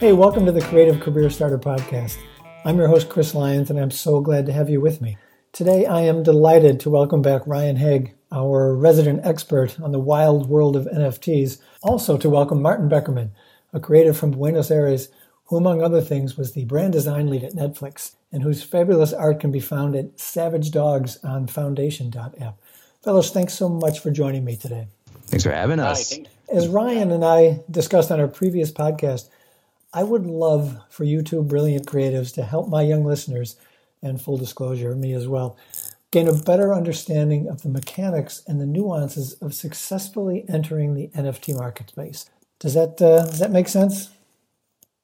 Hey, welcome to the Creative Career Starter Podcast. I'm your host, Chris Lyons, and I'm so glad to have you with me. Today, I am delighted to welcome back Ryan Haigh, our resident expert on the wild world of NFTs, also to welcome Martin Bekerman, a creative from Buenos Aires, who, among other things, was the brand design lead at Netflix, and whose fabulous art can be found at Savage Dogs on foundation.app. Fellows, thanks so much for joining me today. Thanks for having us. As Ryan and I discussed on our previous podcast, I would love for you two brilliant creatives to help my young listeners, and full disclosure, me as well, gain a better understanding of the mechanics and the nuances of successfully entering the NFT marketplace. Does that make sense?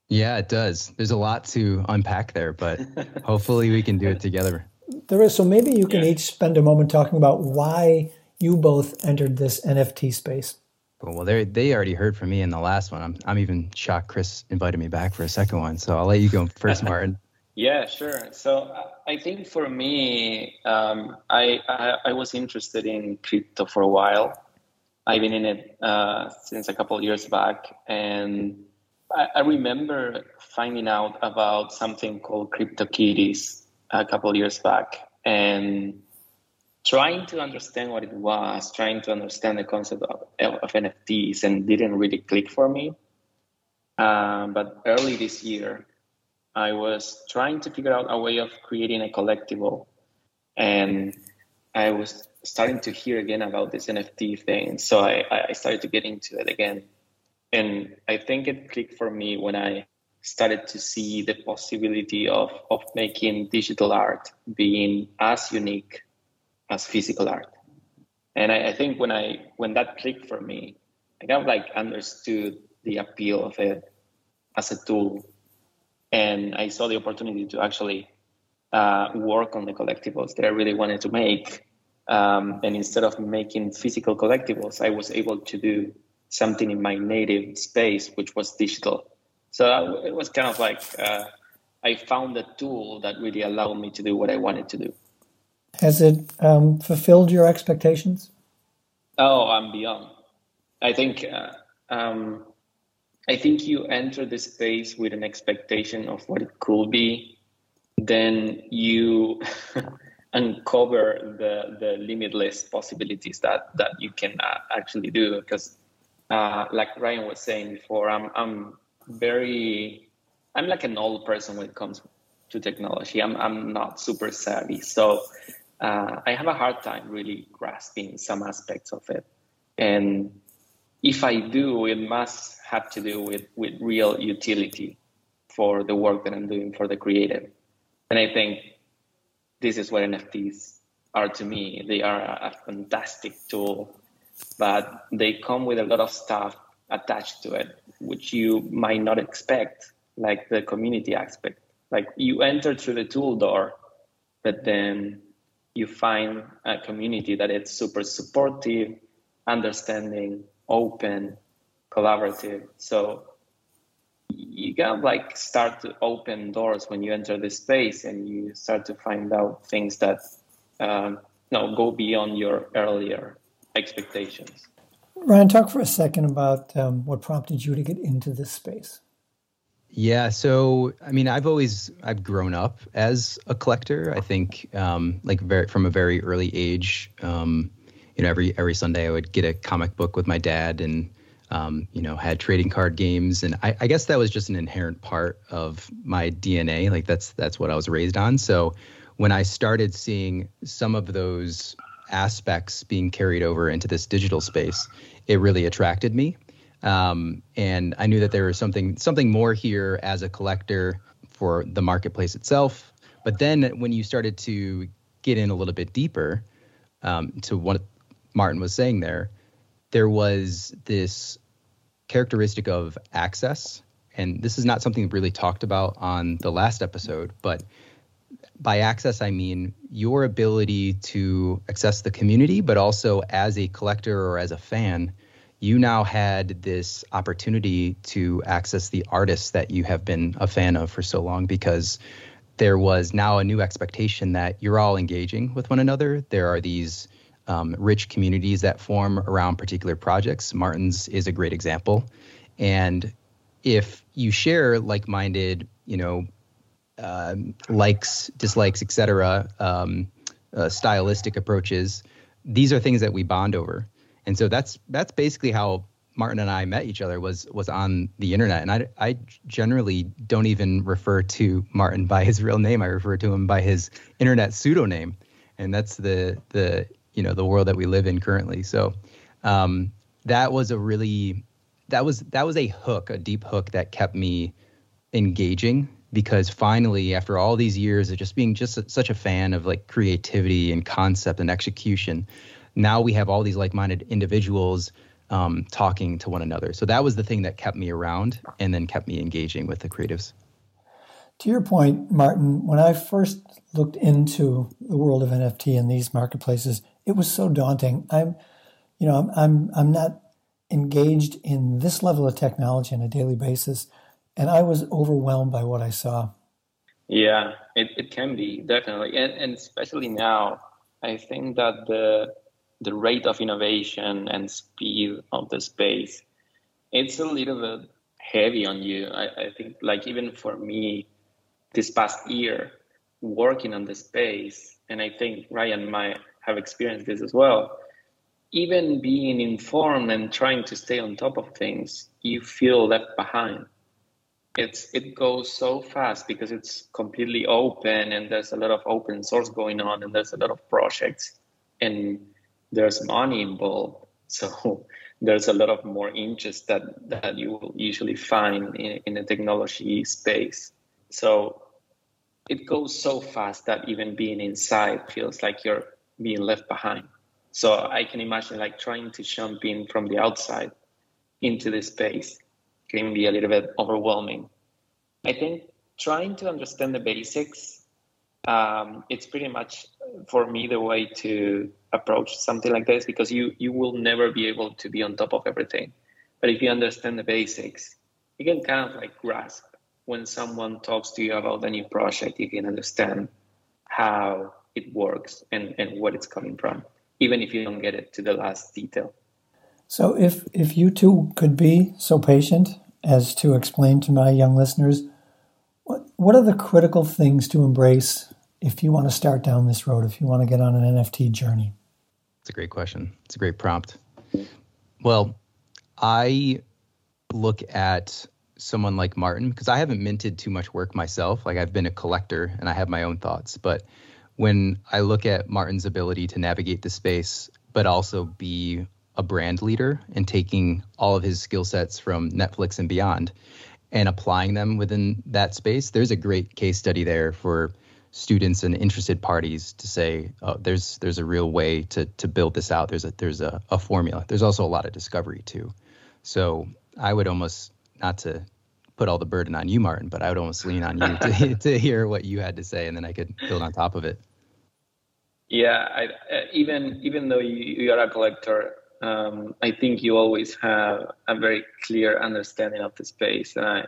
Yeah, it does. There's a lot to unpack there, but hopefully we can do it together. There is. So maybe you can each spend a moment talking about why you both entered this NFT space. Well, they already heard from me in the last one. I'm even shocked Chris invited me back for a second one. So I'll let you go first, Martin. Yeah, sure. So I think for me, I was interested in crypto for a while. I've been in it since a couple of years back. And I remember finding out about something called CryptoKitties a couple of years back. And trying to understand what it was, trying to understand the concept of NFTs, and didn't really click for me. But early this year, I was trying to figure out a way of creating a collectible. And I was starting to hear again about this NFT thing. So I started to get into it again. And I think it clicked for me when I started to see the possibility of making digital art being as unique as physical art. And I think when that clicked for me, I kind of understood the appeal of it as a tool. And I saw the opportunity to actually work on the collectibles that I really wanted to make. And instead of making physical collectibles, I was able to do something in my native space, which was digital. So it was kind of I found a tool that really allowed me to do what I wanted to do. Has it fulfilled your expectations? Oh, and beyond. I think you enter this space with an expectation of what it could be. Then you uncover the limitless possibilities that you can actually do. Because like Ryan was saying before, I'm like an old person when it comes to technology. I'm not super savvy. So I have a hard time really grasping some aspects of it. And if I do, it must have to do with real utility for the work that I'm doing for the creative. And I think this is what NFTs are to me. They are a fantastic tool, but they come with a lot of stuff attached to it, which you might not expect, like the community aspect. Like you enter through the tool door, but then you find a community that it's super supportive, understanding, open, collaborative. So you kind of start to open doors when you enter this space, and you start to find out things that go beyond your earlier expectations. Ryan, talk for a second about what prompted you to get into this space. Yeah. So, I mean, I've grown up as a collector. I think, from a very early age, every Sunday I would get a comic book with my dad and, had trading card games. And I guess that was just an inherent part of my DNA. Like that's what I was raised on. So when I started seeing some of those aspects being carried over into this digital space, it really attracted me. And I knew that there was something more here as a collector for the marketplace itself. But then when you started to get in a little bit deeper to what Martin was saying there was this characteristic of access. And this is not something really talked about on the last episode, but by access, I mean your ability to access the community, but also as a collector or as a fan, you now had this opportunity to access the artists that you have been a fan of for so long, because there was now a new expectation that you're all engaging with one another. There are these rich communities that form around particular projects. Martin's is a great example. And if you share like-minded, likes, dislikes, etc., stylistic approaches, these are things that we bond over. And so that's basically how Martin and I met each other, was on the internet. And I generally don't even refer to Martin by his real name. I refer to him by his internet pseudonym, and that's the world that we live in currently. So that was a hook, a deep hook that kept me engaging, because finally, after all these years of just being such a fan of like creativity and concept and execution, now we have all these like-minded individuals talking to one another. So that was the thing that kept me around and then kept me engaging with the creatives. To your point, Martin, when I first looked into the world of NFT and these marketplaces, it was so daunting. I'm not engaged in this level of technology on a daily basis, and I was overwhelmed by what I saw. Yeah, it can be, definitely. And especially now, I think that the rate of innovation and speed of the space, it's a little bit heavy on you. I think, like, even for me, this past year, working on the space, and I think Ryan might have experienced this as well, even being informed and trying to stay on top of things, you feel left behind. It goes so fast because it's completely open, and there's a lot of open source going on, and there's a lot of projects, and there's money involved. So there's a lot of more interest that you will usually find in the technology space. So it goes so fast that even being inside feels like you're being left behind. So I can imagine, like, trying to jump in from the outside into the space can be a little bit overwhelming. I think trying to understand the basics, it's pretty much, for me, the way to approach something like this, because you will never be able to be on top of everything. But if you understand the basics, you can kind of like grasp when someone talks to you about any project, you can understand how it works and what it's coming from, even if you don't get it to the last detail. So if you two could be so patient as to explain to my young listeners, what are the critical things to embrace if you want to start down this road, if you want to get on an NFT journey? It's a great question. It's a great prompt. Well, I look at someone like Martin, because I haven't minted too much work myself. Like, I've been a collector and I have my own thoughts. But when I look at Martin's ability to navigate the space, but also be a brand leader and taking all of his skill sets from Netflix and beyond and applying them within that space, there's a great case study there for students and interested parties to say, oh, there's a real way to build this out. There's a formula. There's also a lot of discovery too. So I would almost, not to put all the burden on you, Martin, but I would almost lean on you to hear what you had to say, and then I could build on top of it. Yeah, even though you are a collector, I think you always have a very clear understanding of the space, and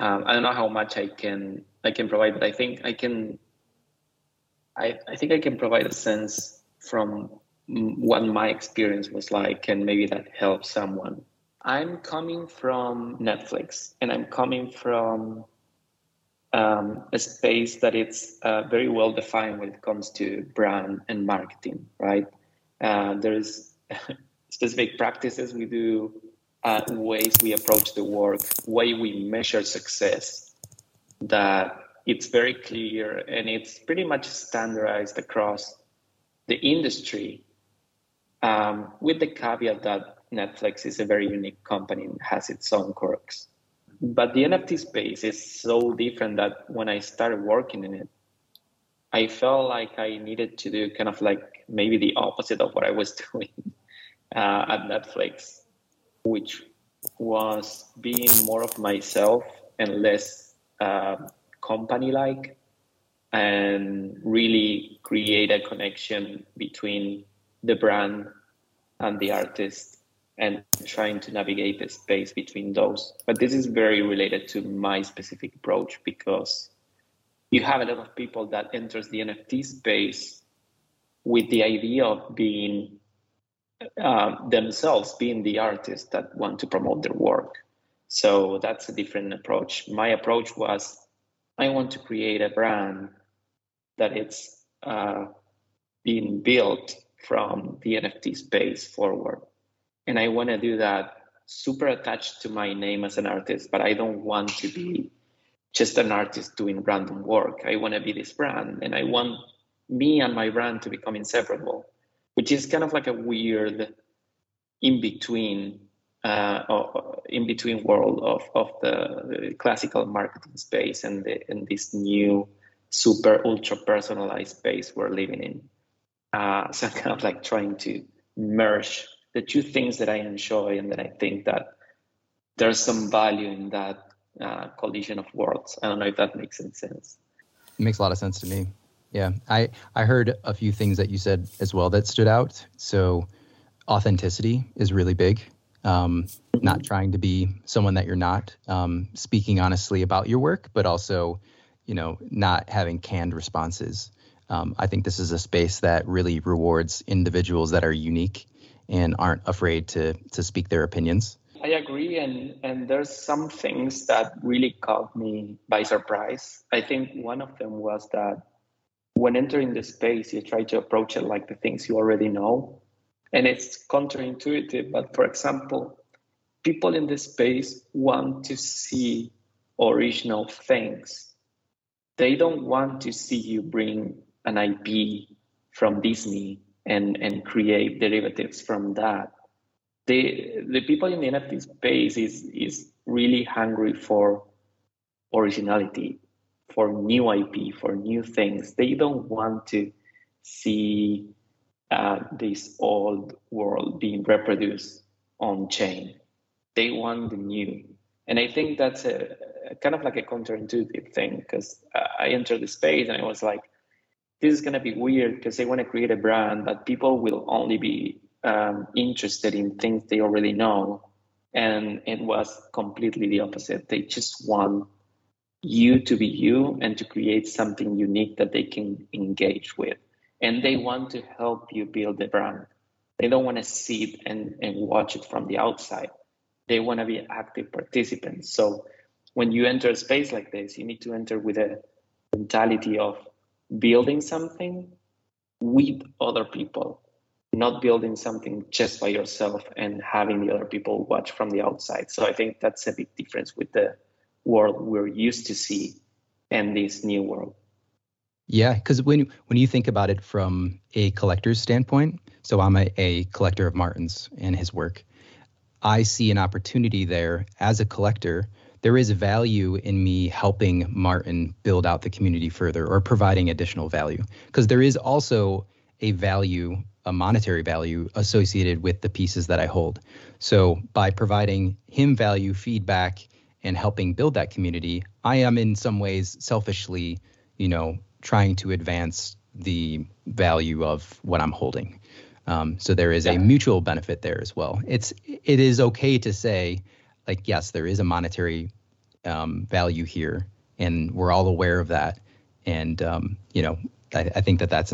I don't know how much I can provide, but I think I can provide a sense from what my experience was like, and maybe that helps someone. I'm coming from Netflix, and I'm coming from a space that it's very well defined when it comes to brand and marketing, right? There's specific practices we do, ways we approach the work, way we measure success, that it's very clear, and it's pretty much standardized across the industry, with the caveat that Netflix is a very unique company and has its own quirks. But the NFT space is so different that when I started working in it, I felt like I needed to do kind of like maybe the opposite of what I was doing at Netflix, which was being more of myself and less company-like, and really create a connection between the brand and the artist, and trying to navigate the space between those. But this is very related to my specific approach, because you have a lot of people that enters the NFT space with the idea of being themselves, being the artists that want to promote their work. So that's a different approach. My approach was, I want to create a brand that it's being built from the NFT space forward. And I want to do that super attached to my name as an artist, but I don't want to be just an artist doing random work. I want to be this brand, and I want me and my brand to become inseparable, which is kind of like a weird in between world of the classical marketing space and this new super ultra personalized space we're living in. So I'm kind of like trying to merge the two things that I enjoy and that I think that there's some value in that collision of worlds. I don't know if that makes any sense. It makes a lot of sense to me. Yeah. I heard a few things that you said as well that stood out. So authenticity is really big. Not trying to be someone that you're not, speaking honestly about your work, but also, not having canned responses. I think this is a space that really rewards individuals that are unique and aren't afraid to speak their opinions. I agree. And there's some things that really caught me by surprise. I think one of them was that when entering the space, you try to approach it like the things you already know. And it's counterintuitive, but for example, people in this space want to see original things. They don't want to see you bring an IP from Disney and create derivatives from that. The people in the NFT space is really hungry for originality, for new IP, for new things. They don't want to see this old world being reproduced on chain. They want the new. And I think that's a kind of like a counterintuitive thing, because I entered the space and I was like, this is going to be weird because they want to create a brand, but people will only be interested in things they already know. And it was completely the opposite. They just want you to be you and to create something unique that they can engage with. And they want to help you build the brand. They don't want to see it and watch it from the outside. They want to be active participants. So when you enter a space like this, you need to enter with a mentality of building something with other people, not building something just by yourself and having the other people watch from the outside. So I think that's a big difference with the world we're used to see and this new world. Yeah, because when you think about it from a collector's standpoint, so I'm a collector of Martin's and his work. I see an opportunity there as a collector. There is value in me helping Martin build out the community further or providing additional value, because there is also a value, a monetary value associated with the pieces that I hold. So by providing him value, feedback, and helping build that community, I am in some ways selfishly, trying to advance the value of what I'm holding. So there is a mutual benefit there as well. It is okay to say, like, yes, there is a monetary value here, and we're all aware of that. And, I think that that's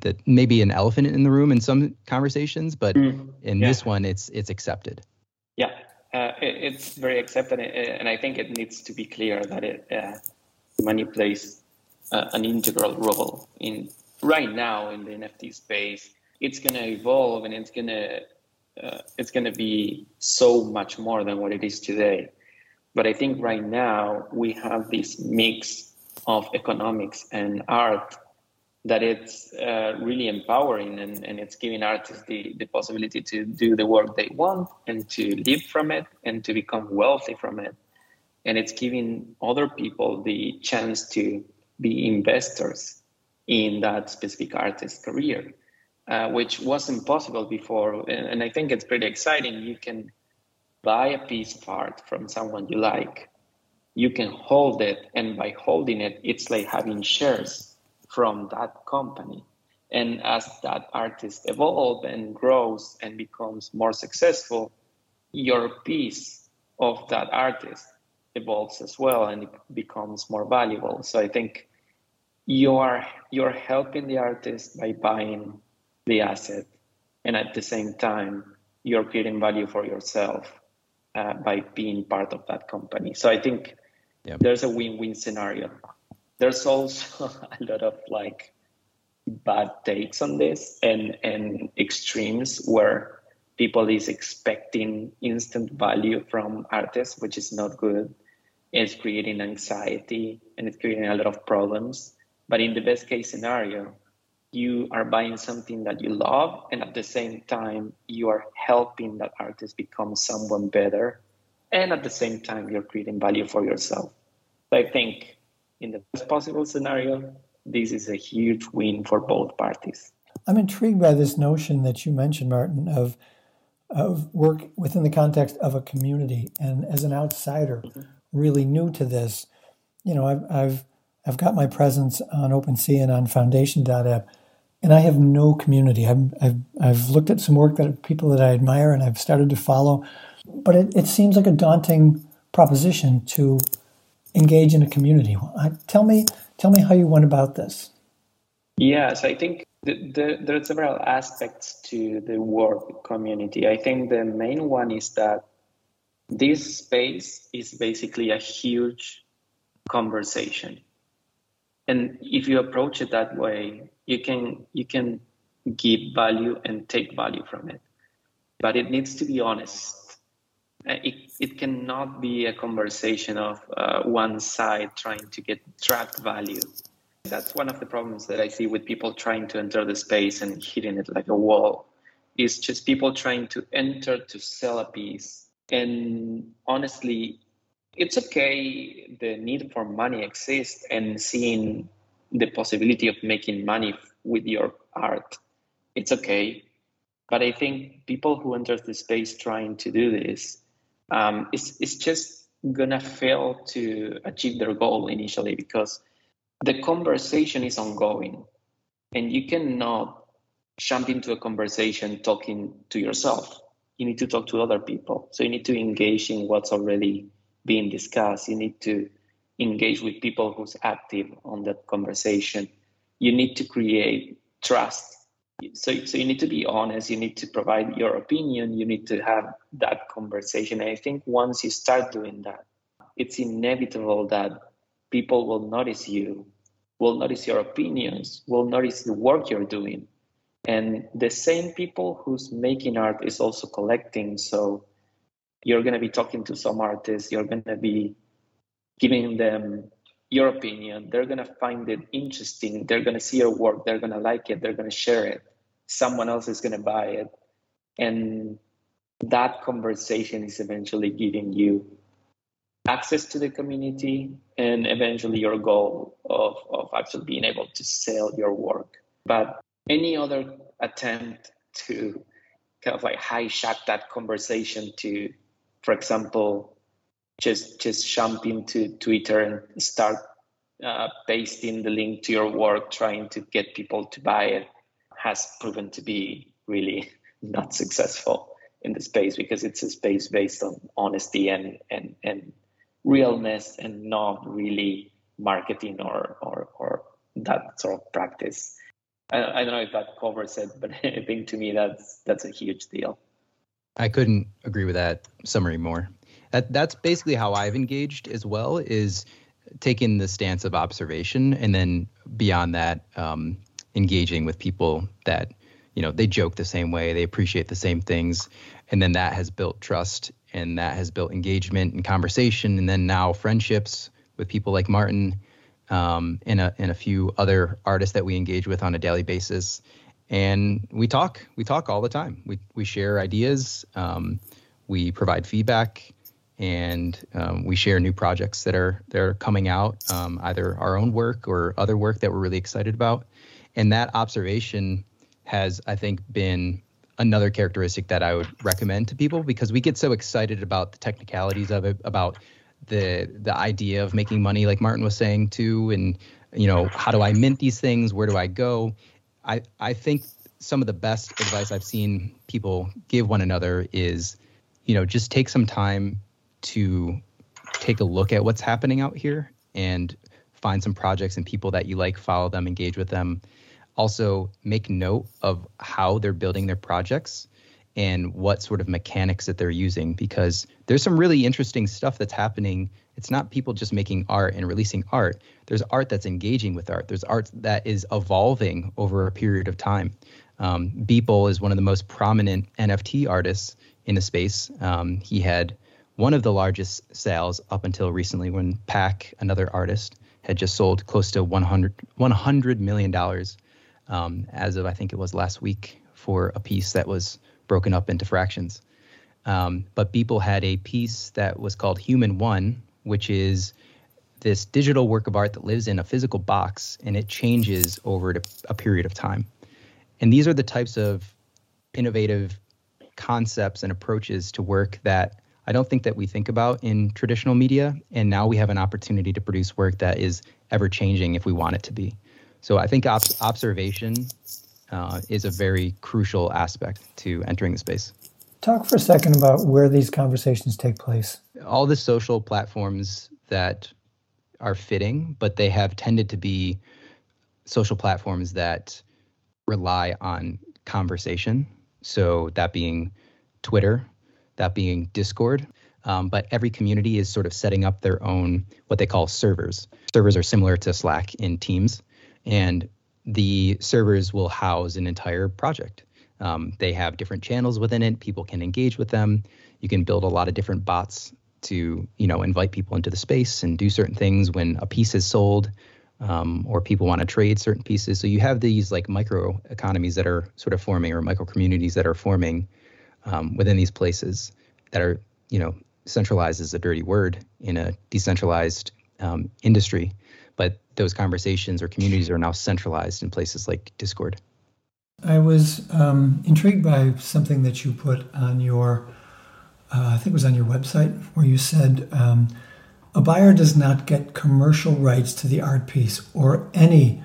that maybe an elephant in the room in some conversations, but in this one, it's accepted. Yeah, it's very accepted. And I think it needs to be clear that money plays an integral role in right now in the NFT space. It's going to evolve, and it's going to be so much more than what it is today. But I think right now we have this mix of economics and art that it's really empowering, and it's giving artists the possibility to do the work they want and to live from it and to become wealthy from it. And it's giving other people the chance to be investors in that specific artist's career, which wasn't possible before. And I think it's pretty exciting. You can buy a piece of art from someone you like. You can hold it, and by holding it, it's like having shares from that company. And as that artist evolves and grows and becomes more successful, your piece of that artist evolves as well, and it becomes more valuable. So I think you're helping the artist by buying the asset, and at the same time, you're creating value for yourself by being part of that company. So I think there's a win-win scenario. There's also a lot of like bad takes on this and extremes where people is expecting instant value from artists, which is not good. It's creating anxiety and it's creating a lot of problems. But in the best case scenario, you are buying something that you love, and at the same time, you are helping that artist become someone better. And at the same time, you're creating value for yourself. So I think in the best possible scenario, this is a huge win for both parties. I'm intrigued by this notion that you mentioned, Martin, of work within the context of a community. And as an outsider, really new to this, you know, I've got my presence on OpenSea and on foundation.app, and I have no community. I've looked at some work that people that I admire, and I've started to follow, but it seems like a daunting proposition to engage in a community. Tell me how you went about this. Yeah, so I think there are several aspects to the work community. I think the main one is that this space is basically a huge conversation. And if you approach it that way, you can give value and take value from it. But it needs to be honest. It cannot be a conversation of one side trying to get trapped value. That's one of the problems that I see with people trying to enter the space and hitting it like a wall. It's just people trying to enter to sell a piece. And honestly, it's okay, the need for money exists, and seeing the possibility of making money with your art, it's okay. But I think people who enter the space trying to do this, it's just going to fail to achieve their goal initially, because the conversation is ongoing. And you cannot jump into a conversation talking to yourself. You need to talk to other people. So you need to engage in what's already being discussed. You need to engage with people who's active on that conversation. You need to create trust. So you need to be honest. You need to provide your opinion. You need to have that conversation. And I think once you start doing that, it's inevitable that people will notice you, will notice your opinions, will notice the work you're doing. And the same people who's making art is also collecting. So you're going to be talking to some artists, you're going to be giving them your opinion, they're going to find it interesting, they're going to see your work, they're going to like it, they're going to share it, someone else is going to buy it. And that conversation is eventually giving you access to the community and eventually your goal of actually being able to sell your work. But any other attempt to kind of like hijack that conversation to, for example, just jump into Twitter and start pasting the link to your work, trying to get people to buy it, has proven to be really not successful in the space, because it's a space based on honesty and realness, and not really marketing or that sort of practice. I don't know if that covers it, but I think to me that's a huge deal. I couldn't agree with that summary more. That's basically how I've engaged as well, is taking the stance of observation, and then beyond that, engaging with people that, you know, they joke the same way, they appreciate the same things, and then that has built trust, and that has built engagement and conversation, and then now friendships with people like Martin. And a few other artists that we engage with on a daily basis, and we talk all the time. We share ideas, we provide feedback, and we share new projects that are coming out, either our own work or other work that we're really excited about. And that observation has, I think, been another characteristic that I would recommend to people, because we get so excited about the technicalities of it, about the idea of making money, like Martin was saying too, and, you know, how do I mint these things? Where do I go? I think some of the best advice I've seen people give one another is, you know, just take some time to take a look at what's happening out here and find some projects and people that you like, follow them, engage with them. Also make note of how they're building their projects and what sort of mechanics that they're using, because there's some really interesting stuff that's happening. It's not people just making art and releasing art. There's art that's engaging with art. There's art that is evolving over a period of time. Beeple is one of the most prominent NFT artists in the space. He had one of the largest sales up until recently when Pack, another artist, had just sold close to $100 million as of, I think it was last week, for a piece that was broken up into fractions. But Beeple had a piece that was called Human One, which is this digital work of art that lives in a physical box, and it changes over a period of time. And these are the types of innovative concepts and approaches to work that I don't think that we think about in traditional media. And now we have an opportunity to produce work that is ever changing if we want it to be. So I think observation is a very crucial aspect to entering the space. Talk for a second about where these conversations take place. All the social platforms that are fitting, but they have tended to be social platforms that rely on conversation. So that being Twitter, that being Discord. But every community is sort of setting up their own, what they call servers. Servers are similar to Slack in Teams, and the servers will house an entire project. They have different channels within it. People can engage with them. You can build a lot of different bots to, invite people into the space and do certain things when a piece is sold, or people want to trade certain pieces. So you have these like micro economies that are sort of forming, or micro communities that are forming within these places that are, centralized is a dirty word in a decentralized industry. But those conversations or communities are now centralized in places like Discord. I was intrigued by something that you put on your, I think it was on your website, where you said, a buyer does not get commercial rights to the art piece or any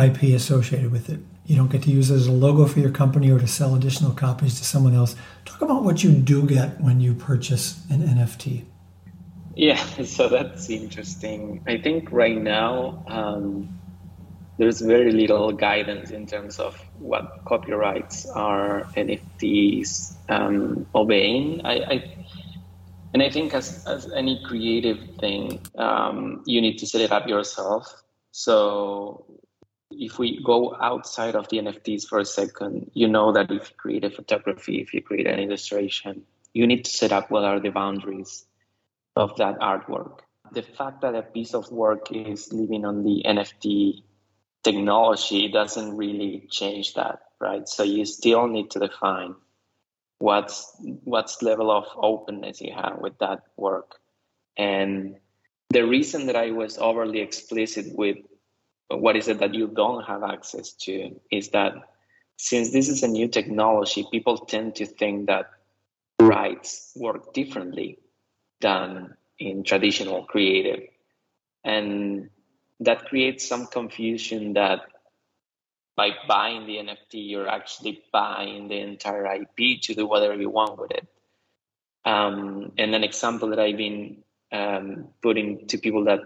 IP associated with it. You don't get to use it as a logo for your company or to sell additional copies to someone else. Talk about what you do get when you purchase an NFT. Yeah, so that's interesting. I think right now there's very little guidance in terms of what copyrights are NFTs obeying. And I think as any creative thing, you need to set it up yourself. So if we go outside of the NFTs for a second, you know that if you create a photography, if you create an illustration, you need to set up what are the boundaries of that artwork. The fact that a piece of work is living on the NFT technology doesn't really change that, right? So you still need to define what's level of openness you have with that work. And the reason that I was overly explicit with what is it that you don't have access to is that since this is a new technology, people tend to think that rights work differently than in traditional creative. And that creates some confusion that by buying the NFT, you're actually buying the entire IP to do whatever you want with it. And an example that I've been putting to people that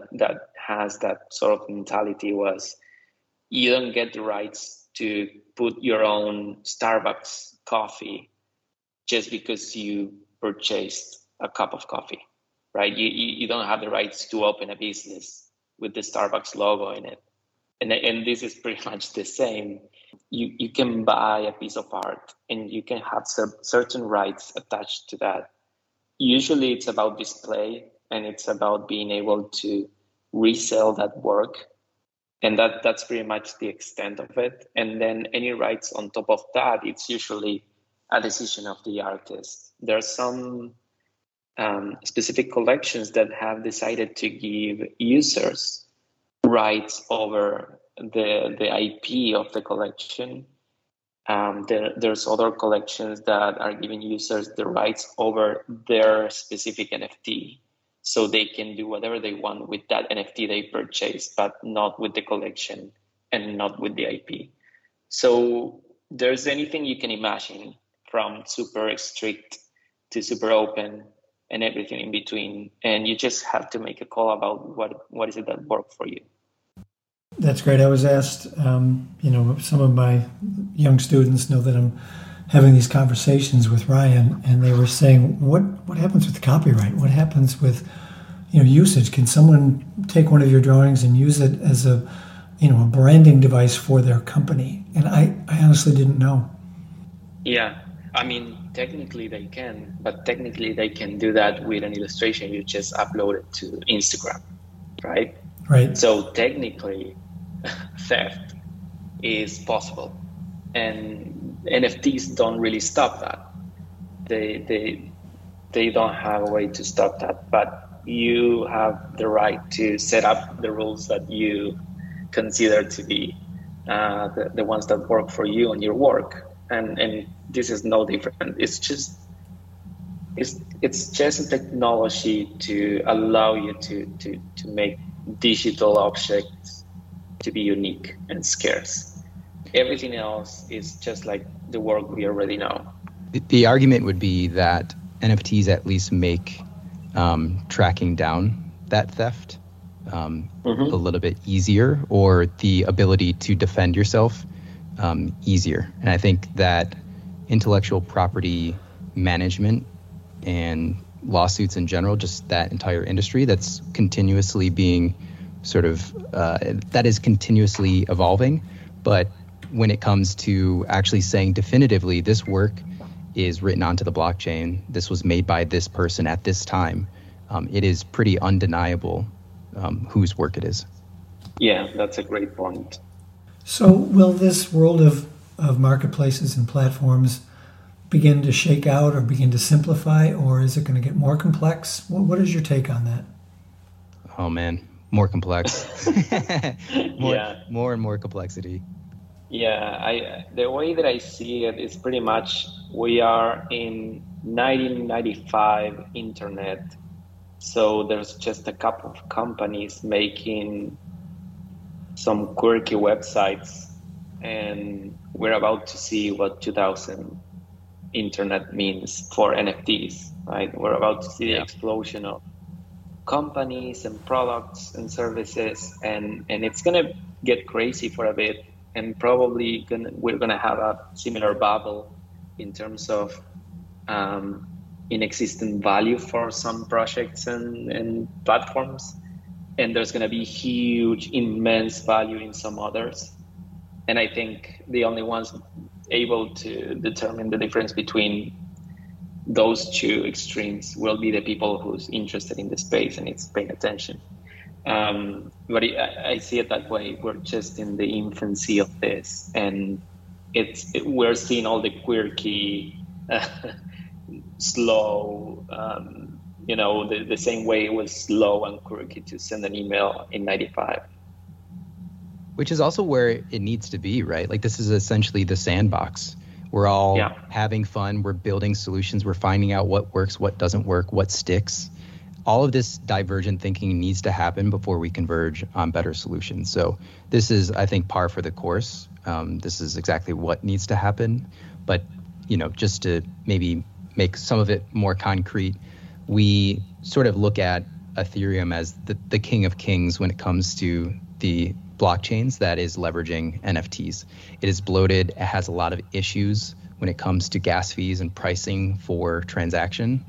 has that sort of mentality was, you don't get the rights to put your own Starbucks coffee just because you purchased a cup of coffee, right? You don't have the rights to open a business with the Starbucks logo in it. And this is pretty much the same. You can buy a piece of art and you can have certain rights attached to that. Usually it's about display and it's about being able to resell that work. And that's pretty much the extent of it. And then any rights on top of that, it's usually a decision of the artist. There are some specific collections that have decided to give users rights over the IP of the collection. There's other collections that are giving users the rights over their specific NFT, so they can do whatever they want with that NFT they purchase, but not with the collection and not with the IP. So there's anything you can imagine, from super strict to super open, and everything in between. And you just have to make a call about what is it that worked for you. That's great. I was asked, some of my young students know that I'm having these conversations with Ryan, and they were saying, what happens with the copyright? What happens with, usage? Can someone take one of your drawings and use it as a branding device for their company? And I honestly didn't know. Yeah. I mean, technically they can, but technically they can do that with an illustration. You just upload it to Instagram, right? Right. So technically theft is possible, and NFTs don't really stop that. They don't have a way to stop that, but you have the right to set up the rules that you consider to be the ones that work for you and your work. And this is no different. It's just technology to allow you to make digital objects to be unique and scarce. Everything else is just like the work we already know. The argument would be that NFTs at least make tracking down that theft a little bit easier, or the ability to defend yourself easier. And I think that intellectual property management and lawsuits in general, just that entire industry that's continuously being sort of, that is continuously evolving. But when it comes to actually saying definitively, this work is written onto the blockchain, this was made by this person at this time, it is pretty undeniable whose work it is. Yeah, that's a great point. So will this world of marketplaces and platforms begin to shake out or begin to simplify, or is it going to get more complex? What is your take on that? Oh, man, more complex. More and more complexity. Yeah, the way that I see it is pretty much we are in 1995 internet. So there's just a couple of companies making some quirky websites, and we're about to see what 2000 internet means for NFTs, right? We're about to see the explosion of companies and products and services, and it's going to get crazy for a bit. And probably we're going to have a similar bubble in terms of inexistent value for some projects and platforms. And there's going to be huge, immense value in some others. And I think the only ones able to determine the difference between those two extremes will be the people who's interested in the space and it's paying attention. But I see it that way. We're just in the infancy of this, and we're seeing all the quirky, slow. The same way it was slow and quirky to send an email in '95. Which is also where it needs to be, right? Like, this is essentially the sandbox. We're all having fun. We're building solutions. We're finding out what works, what doesn't work, what sticks. All of this divergent thinking needs to happen before we converge on better solutions. So this is, I think, par for the course. This is exactly what needs to happen. But, just to maybe make some of it more concrete, we sort of look at Ethereum as the king of kings when it comes to the blockchains that is leveraging NFTs. It is bloated. It has a lot of issues when it comes to gas fees and pricing for transaction.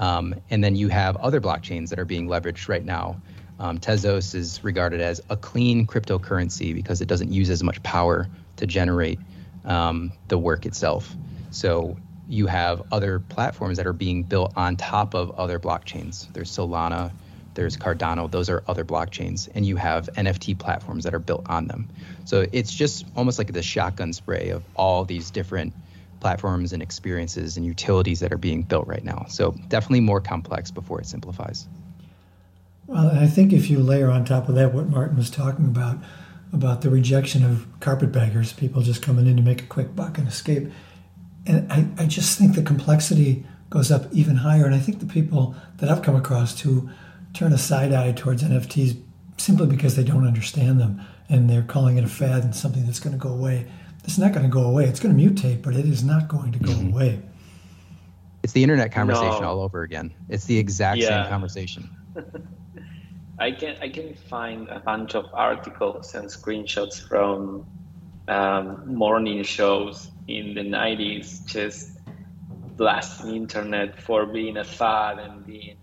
And then you have other blockchains that are being leveraged right now. Tezos is regarded as a clean cryptocurrency because it doesn't use as much power to generate the work itself. So you have other platforms that are being built on top of other blockchains. There's Solana, there's Cardano, those are other blockchains, and you have NFT platforms that are built on them. So it's just almost like the shotgun spray of all these different platforms and experiences and utilities that are being built right now. So definitely more complex before it simplifies. Well, I think if you layer on top of that what Martin was talking about the rejection of carpetbaggers, people just coming in to make a quick buck and escape. And I just think the complexity goes up even higher. And I think the people that I've come across who turn a side eye towards NFTs simply because they don't understand them and they're calling it a fad and something that's going to go away. It's not going to go away. It's going to mutate, but it is not going to go away. It's the internet conversation all over again. It's the exact same conversation. I can find a bunch of articles and screenshots from morning shows in the 90s, just blasting internet for being a fad and being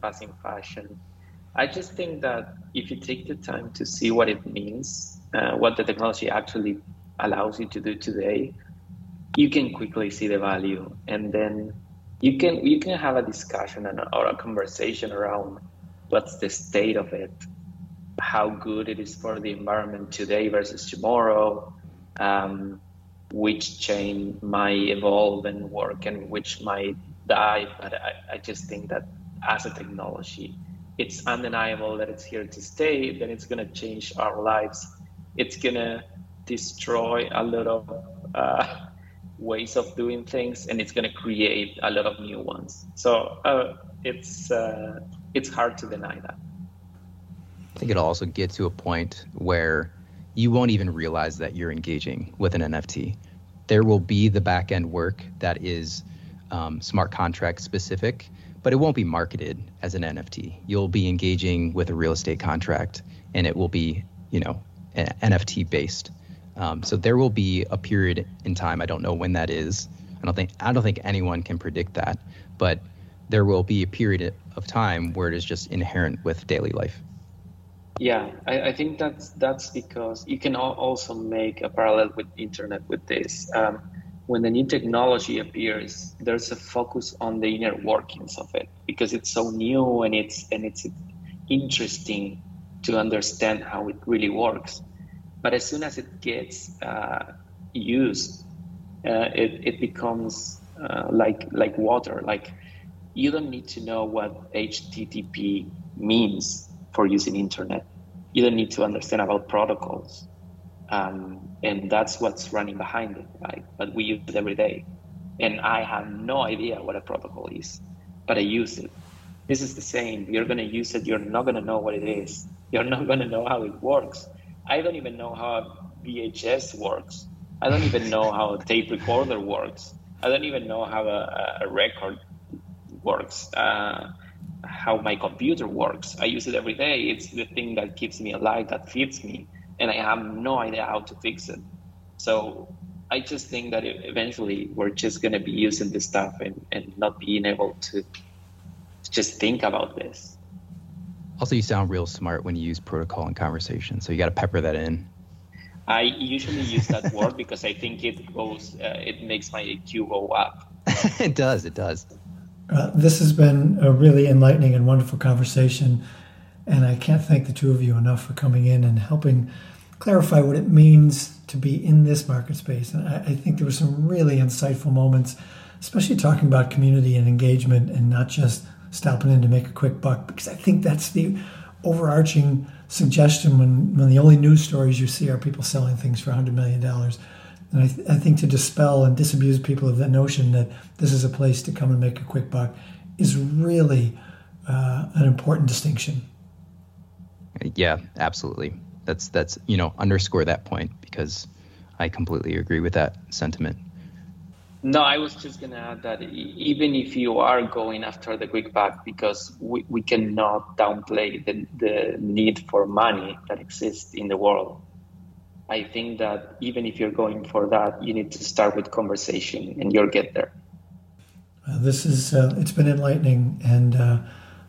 passing fashion. I just think that if you take the time to see what it means, what the technology actually allows you to do today, you can quickly see the value, and then you can have a discussion or a conversation around what's the state of it, how good it is for the environment today versus tomorrow, which chain might evolve and work and which might die. But I just think that as a technology, it's undeniable that it's here to stay, that it's going to change our lives. It's going to destroy a lot of ways of doing things, and it's going to create a lot of new ones. So it's hard to deny that. I think it'll also get to a point where you won't even realize that you're engaging with an NFT. There will be the backend work that is smart contract specific, but it won't be marketed as an NFT. You'll be engaging with a real estate contract, and it will be, you know, NFT based. So there will be a period in time. I don't know when that is. I don't think anyone can predict that, but there will be a period of time where it is just inherent with daily life. Yeah, I think that's because you can also make a parallel with internet with this. When the new technology appears, there's a focus on the inner workings of it because it's so new and it's interesting to understand how it really works. But as soon as it gets used, it becomes like water. Like, you don't need to know what HTTP means for using internet. You don't need to understand about protocols. And that's what's running behind it, right? But we use it every day. And I have no idea what a protocol is, but I use it. This is the same. You're gonna use it, you're not gonna know what it is. You're not gonna know how it works. I don't even know how VHS works. I don't even know how a tape recorder works. I don't even know how a record works, how my computer works. I use it every day. It's the thing that keeps me alive, that feeds me. And I have no idea how to fix it. So I just think that eventually we're just going to be using this stuff and not being able to just think about this. Also, you sound real smart when you use protocol in conversation, so you got to pepper that in. I usually use that word because I think it makes my IQ go up. It does. This has been a really enlightening and wonderful conversation, and I can't thank the two of you enough for coming in and helping clarify what it means to be in this market space. And I think there were some really insightful moments, especially talking about community and engagement and not just stopping in to make a quick buck, because I think that's the overarching suggestion when the only news stories you see are people selling things for $100 million. And I think to dispel and disabuse people of the notion that this is a place to come and make a quick buck is really an important distinction. Yeah, absolutely. That's underscore that point, because I completely agree with that sentiment. No, I was just going to add that even if you are going after the quick buck, because we cannot downplay the need for money that exists in the world. I think that even if you're going for that, you need to start with conversation and you'll get there. It's been enlightening, and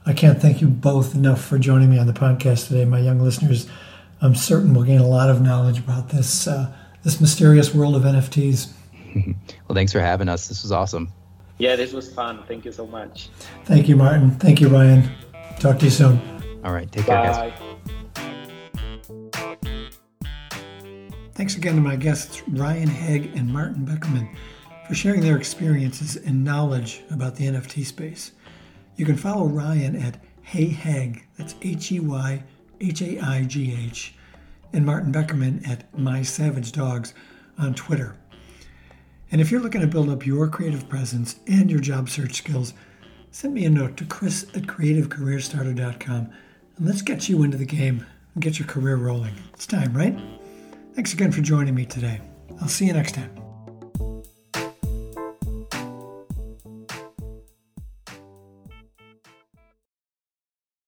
I can't thank you both enough for joining me on the podcast today. My young listeners, I'm certain, will gain a lot of knowledge about this mysterious world of NFTs. Well, thanks for having us. This was awesome. Yeah, this was fun. Thank you so much. Thank you, Martin. Thank you, Ryan. Talk to you soon. All right. Take care, guys. Thanks again to my guests, Ryan Haigh and Martin Bekerman, for sharing their experiences and knowledge about the NFT space. You can follow Ryan at HeyHaigh, that's HeyHaigh, and Martin Bekerman at MySavageDogs on Twitter. And if you're looking to build up your creative presence and your job search skills, send me a note to chris@creativecareerstarter.com, and let's get you into the game and get your career rolling. It's time, right? Thanks again for joining me today. I'll see you next time.